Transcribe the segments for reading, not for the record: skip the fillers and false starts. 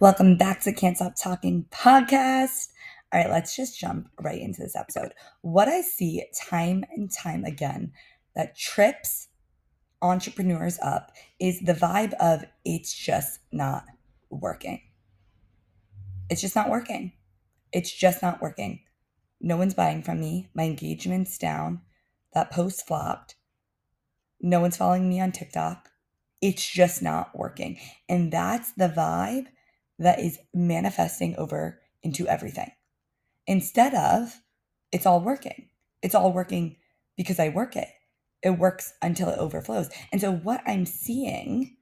Welcome back to Can't Stop Talking podcast. All right, let's just jump right into this episode. What I see time and time again that trips entrepreneurs up is the vibe of it's just not working. It's just not working. It's just not working. No one's buying from me. My engagement's down. That post flopped. No one's following me on TikTok. It's just not working. And that's the vibe that is manifesting over into everything. Instead of, it's all working. It's all working because I work it. It works until it overflows. And so what I'm seeing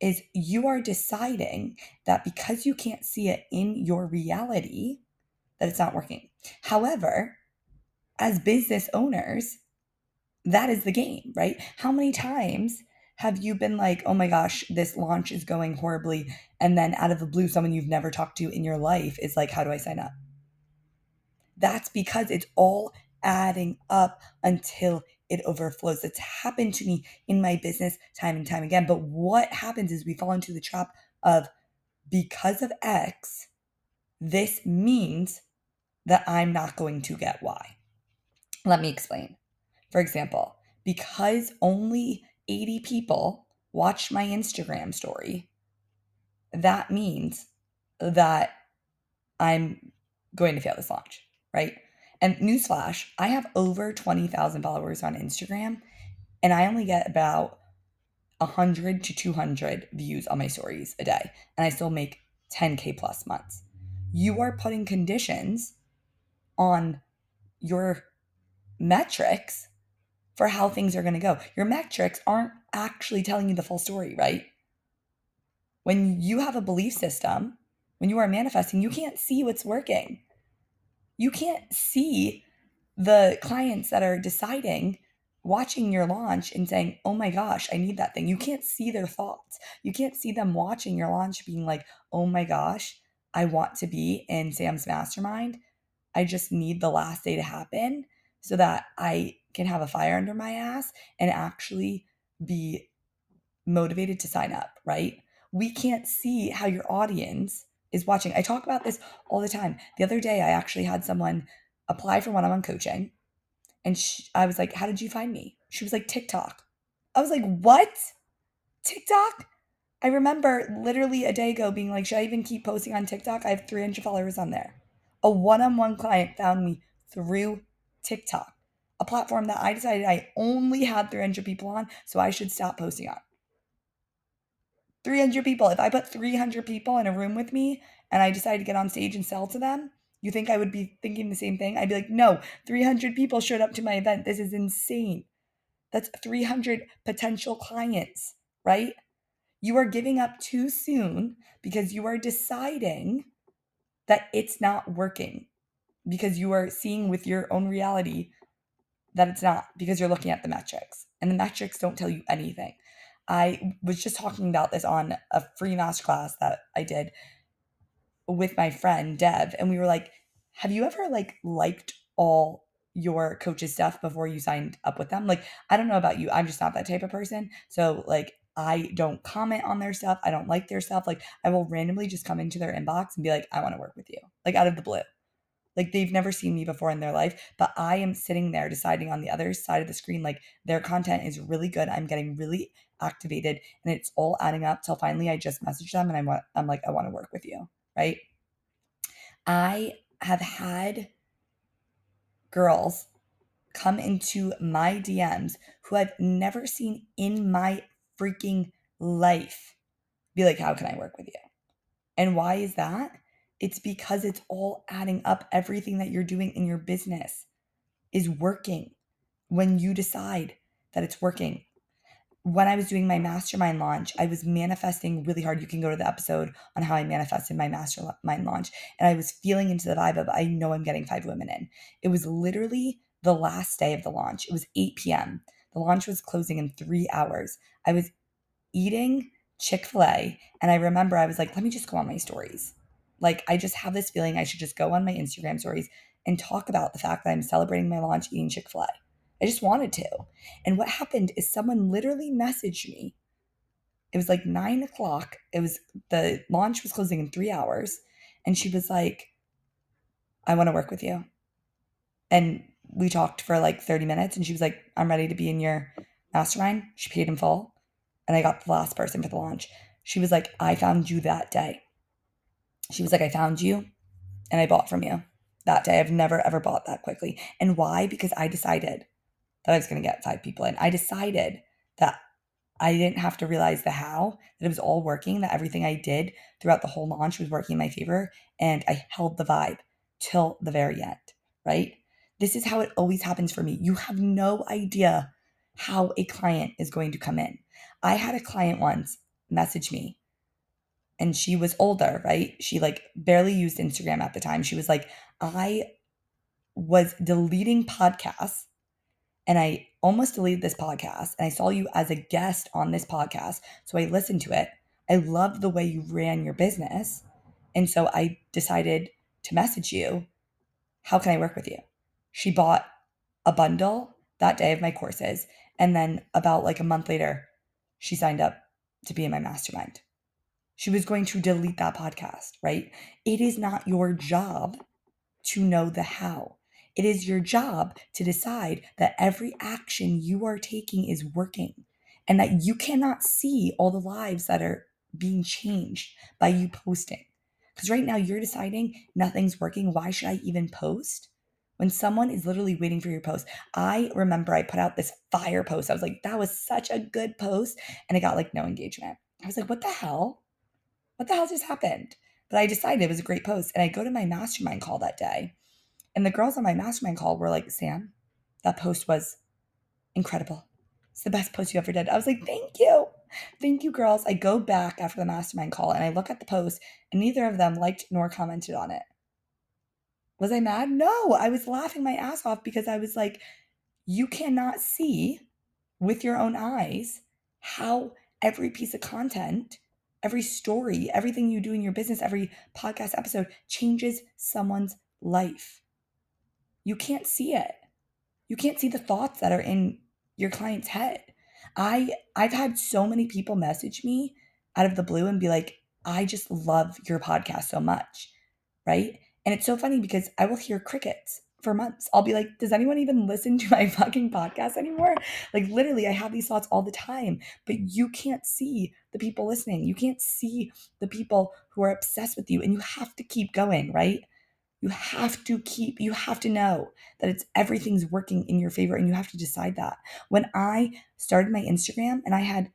is you are deciding that because you can't see it in your reality, that it's not working. However, as business owners, that is the game, right? How many times have you been like, oh my gosh, this launch is going horribly, and then out of the blue, someone you've never talked to in your life is like, how do I sign up? That's because it's all adding up until it overflows. It's happened to me in my business time and time again. But what happens is we fall into the trap of, because of X, this means that I'm not going to get Y. Let me explain. For example, because only 80 people watched my Instagram story, that means that I'm going to fail this launch, right? And newsflash, I have over 20,000 followers on Instagram, and I only get about 100 to 200 views on my stories a day, and I still make 10K plus months. You are putting conditions on your metrics for how things are going to go. Your metrics aren't actually telling you the full story, right? When you have a belief system, when you are manifesting, you can't see what's working. You can't see the clients that are deciding, watching your launch and saying, oh my gosh, I need that thing. You can't see their thoughts. You can't see them watching your launch being like, oh my gosh, I want to be in Sam's mastermind. I just need the last day to happen so that I can have a fire under my ass and actually be motivated to sign up, right? We can't see how your audience is watching. I talk about this all the time. The other day, I actually had someone apply for one-on-one coaching, and I was like, how did you find me? She was like, TikTok. I was like, what? TikTok? I remember literally a day ago being like, should I even keep posting on TikTok? I have 300 followers on there. A one-on-one client found me through TikTok, a platform that I decided I only had 300 people on, so I should stop posting on. 300 people. If I put 300 people in a room with me and I decided to get on stage and sell to them, you think I would be thinking the same thing? I'd be like, no, 300 people showed up to my event. This is insane. That's 300 potential clients, right? You are giving up too soon because you are deciding that it's not working, because you are seeing with your own reality that it's not, because you're looking at the metrics, and the metrics don't tell you anything. I was just talking about this on a free masterclass that I did with my friend Dev, and we were like, have you ever liked all your coach's stuff before you signed up with them? Like, I don't know about you. I'm just not that type of person. So like, I don't comment on their stuff. I don't like their stuff. Like, I will randomly just come into their inbox and be like, I want to work with you, like out of the blue. Like, they've never seen me before in their life, but I am sitting there deciding on the other side of the screen, like, their content is really good. I'm getting really activated, and it's all adding up till finally I just message them and I'm like, I want to work with you, right? I have had girls come into my DMs who I've never seen in my freaking life be like, how can I work with you? And why is that? It's because it's all adding up. Everything that you're doing in your business is working when you decide that it's working. When I was doing my mastermind launch, I was manifesting really hard. You can go to the episode on how I manifested my mastermind launch. And I was feeling into the vibe of, I know I'm getting 5 women in. It was literally the last day of the launch. It was 8 p.m. The launch was closing in 3 hours. I was eating Chick-fil-A, and I remember I was like, let me just go on my stories. Like, I just have this feeling I should just go on my Instagram stories and talk about the fact that I'm celebrating my launch eating Chick-fil-A. I just wanted to. And what happened is someone literally messaged me It was like 9 o'clock. It was, the launch was closing in 3 hours. And she was like, I want to work with you. And we talked for like 30 minutes and she was like, I'm ready to be in your mastermind. She paid in full. And I got the last person for the launch. She was like, I found you that day. She was like, I found you and I bought from you that day. I've never, ever bought that quickly. And why? Because I decided that I was going to get 5 people in. I decided that I didn't have to realize the how, that it was all working, that everything I did throughout the whole launch was working in my favor. And I held the vibe till the very end, right? This is how it always happens for me. You have no idea how a client is going to come in. I had a client once message me and she was older, right? She like barely used Instagram at the time. She was like, I was deleting podcasts and I almost deleted this podcast and I saw you as a guest on this podcast. So I listened to it. I loved the way you ran your business. And so I decided to message you. How can I work with you? She bought a bundle that day of my courses. And then about like a month later, she signed up to be in my mastermind. She was going to delete that podcast, right? It is not your job to know the how. It is your job to decide that every action you are taking is working and that you cannot see all the lives that are being changed by you posting. Because right now you're deciding nothing's working. Why should I even post? When someone is literally waiting for your post. I remember I put out this fire post. I was like, that was such a good post. And it got like no engagement. I was like, what the hell? What the hell just happened? But I decided it was a great post. And I go to my mastermind call that day. And the girls on my mastermind call were like, Sam, that post was incredible. It's the best post you ever did. I was like, thank you. Thank you, girls. I go back after the mastermind call and I look at the post and neither of them liked nor commented on it. Was I mad? No, I was laughing my ass off because I was like, you cannot see with your own eyes how every piece of content, every story, everything you do in your business, every podcast episode changes someone's life. You can't see it. You can't see the thoughts that are in your client's head. I've had so many people message me out of the blue and be like, I just love your podcast so much, right? And it's so funny because I will hear crickets for months. I'll be like, does anyone even listen to my fucking podcast anymore? Like literally, I have these thoughts all the time, but you can't see the people listening. You can't see the people who are obsessed with you and you have to keep going, right? You have to know that everything's working in your favor and you have to decide that. When I started my Instagram and I had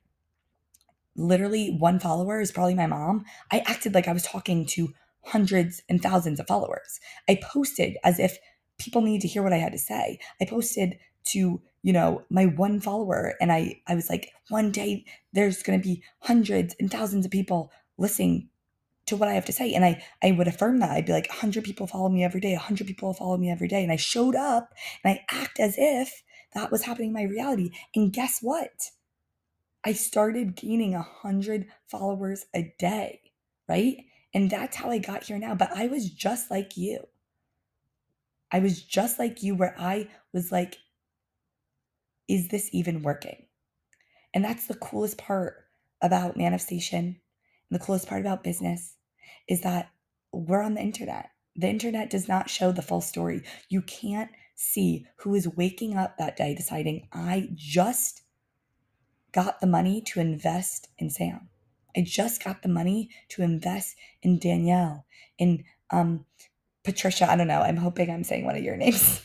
literally 1 follower, is probably my mom, I acted like I was talking to hundreds and thousands of followers. I posted as if people needed to hear what I had to say. I posted to, my 1 follower and I was like, one day there's going to be hundreds and thousands of people listening to what I have to say. And I would affirm that. I'd be like, 100 people follow me every day. 100 people follow me every day. And I showed up and I act as if that was happening in my reality. And guess what? I started gaining 100 followers a day, right? And that's how I got here now. But I was just like you. I was just like you where I was like, is this even working? And that's the coolest part about manifestation. And the coolest part about business is that we're on the internet. The internet does not show the full story. You can't see who is waking up that day deciding, I just got the money to invest in Sam. I just got the money to invest in Danielle, in Patricia. I don't know. I'm hoping I'm saying one of your names.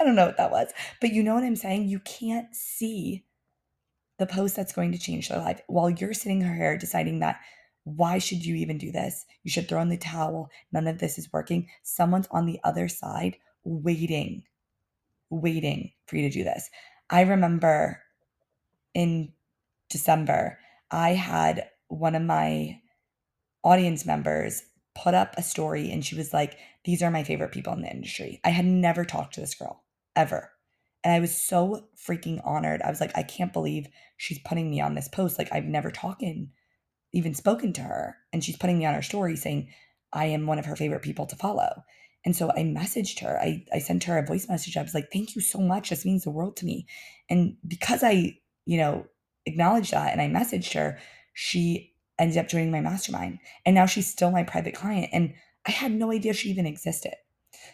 I don't know what that was, but you know what I'm saying? You can't see the post that's going to change their life while you're sitting here deciding that why should you even do this? You should throw in the towel. None of this is working. Someone's on the other side waiting for you to do this. I remember in December, I had one of my audience members put up a story and she was like, these are my favorite people in the industry. I had never talked to this girl ever. And I was so freaking honored. I was like, I can't believe she's putting me on this post. Like I've never even spoken to her. And she's putting me on her story saying, I am one of her favorite people to follow. And so I messaged her. I sent her a voice message. I was like, thank you so much. This means the world to me. And because I acknowledged that and I messaged her, she ended up joining my mastermind. And now she's still my private client. And I had no idea she even existed.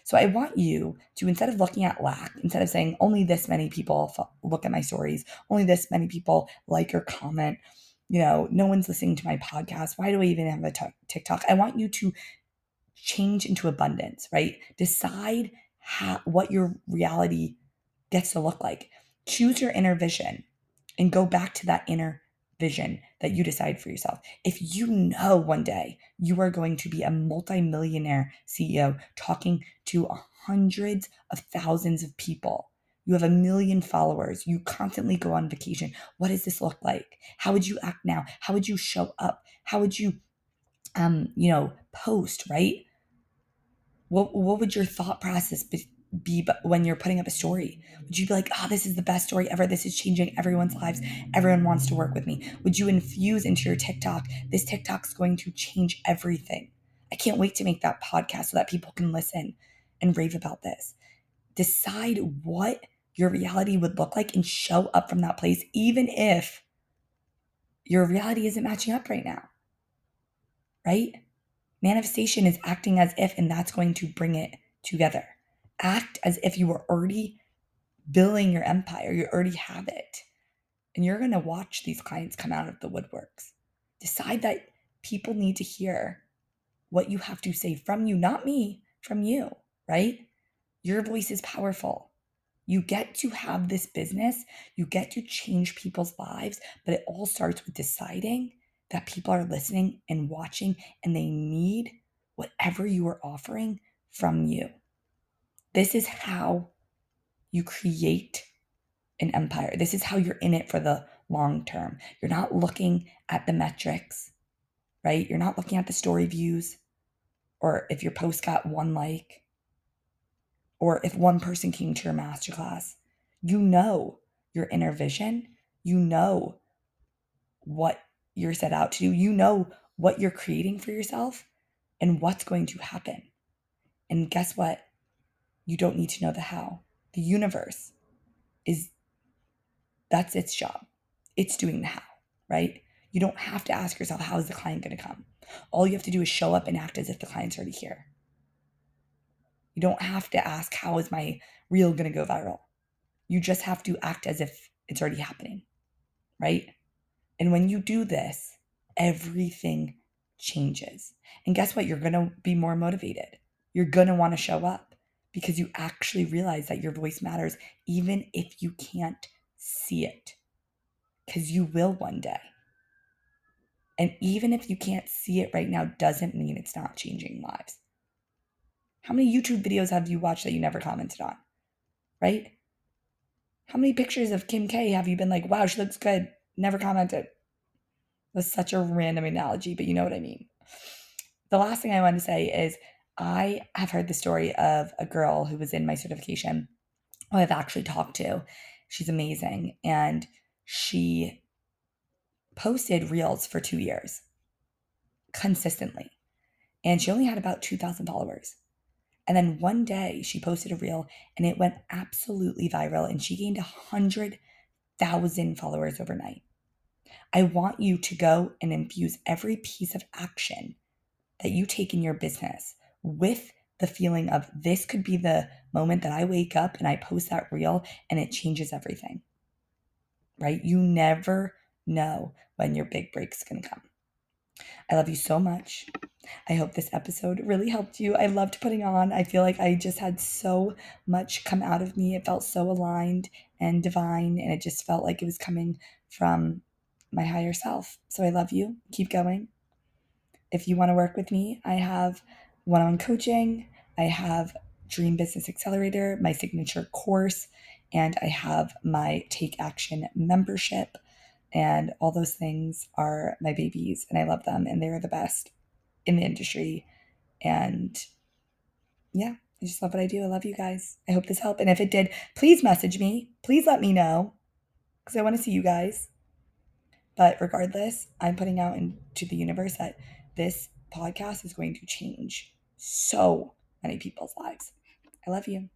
So I want you to, instead of looking at lack, instead of saying only this many people look at my stories, only this many people like or comment, you know, no one's listening to my podcast, why do I even have a TikTok? I want you to change into abundance, right? Decide what your reality gets to look like. Choose your inner vision and go back to that inner vision that you decide for yourself. If you know one day you are going to be a multimillionaire CEO talking to hundreds of thousands of people, you have 1 million followers, you constantly go on vacation, what does this look like? How would you act now? How would you show up? How would you, post, right? What would your thought process be when you're putting up a story? Would you be like, oh, this is the best story ever. This is changing everyone's lives. Everyone wants to work with me. Would you infuse into your TikTok, this TikTok's going to change everything. I can't wait to make that podcast so that people can listen and rave about this. Decide what your reality would look like and show up from that place, even if your reality isn't matching up right now, right? Manifestation is acting as if, and that's going to bring it together. Act as if you were already building your empire. You already have it. And you're going to watch these clients come out of the woodworks. Decide that people need to hear what you have to say from you, not me, from you, right? Your voice is powerful. You get to have this business. You get to change people's lives, but it all starts with deciding that people are listening and watching and they need whatever you are offering from you. This is how you create an empire. This is how you're in it for the long term. You're not looking at the metrics, right? You're not looking at the story views or if your post got one like or if one person came to your masterclass. You know your inner vision. You know what you're set out to do. You know what you're creating for yourself and what's going to happen. And guess what? You don't need to know the how. The universe that's its job. It's doing the how, right? You don't have to ask yourself, how is the client going to come? All you have to do is show up and act as if the client's already here. You don't have to ask, how is my reel going to go viral? You just have to act as if it's already happening, right? And when you do this, everything changes. And guess what? You're going to be more motivated. You're going to want to show up, because you actually realize that your voice matters, even if you can't see it, because you will one day. And even if you can't see it right now, doesn't mean it's not changing lives. How many YouTube videos have you watched that you never commented on, right? How many pictures of Kim K have you been like, wow, she looks good, never commented? That's such a random analogy, but you know what I mean. The last thing I want to say is, I have heard the story of a girl who was in my certification who I've actually talked to. She's amazing. And she posted reels for 2 years consistently. And she only had about 2,000 followers. And then one day she posted a reel and it went absolutely viral. And she gained 100,000 followers overnight. I want you to go and infuse every piece of action that you take in your business with the feeling of, this could be the moment that I wake up and I post that reel and it changes everything, right? You never know when your big break's going to come. I love you so much. I hope this episode really helped you. I loved putting on. I feel like I just had so much come out of me. It felt so aligned and divine, and it just felt like it was coming from my higher self. So I love you. Keep going. If you want to work with me, I have one-on-one coaching, I have Dream Business Accelerator, my signature course, and I have my Take Action membership. And all those things are my babies, and I love them, and they're the best in the industry. And yeah, I just love what I do. I love you guys. I hope this helped. And if it did, please message me. Please let me know, because I want to see you guys. But regardless, I'm putting out into the universe that this podcast is going to change so many people's lives. I love you.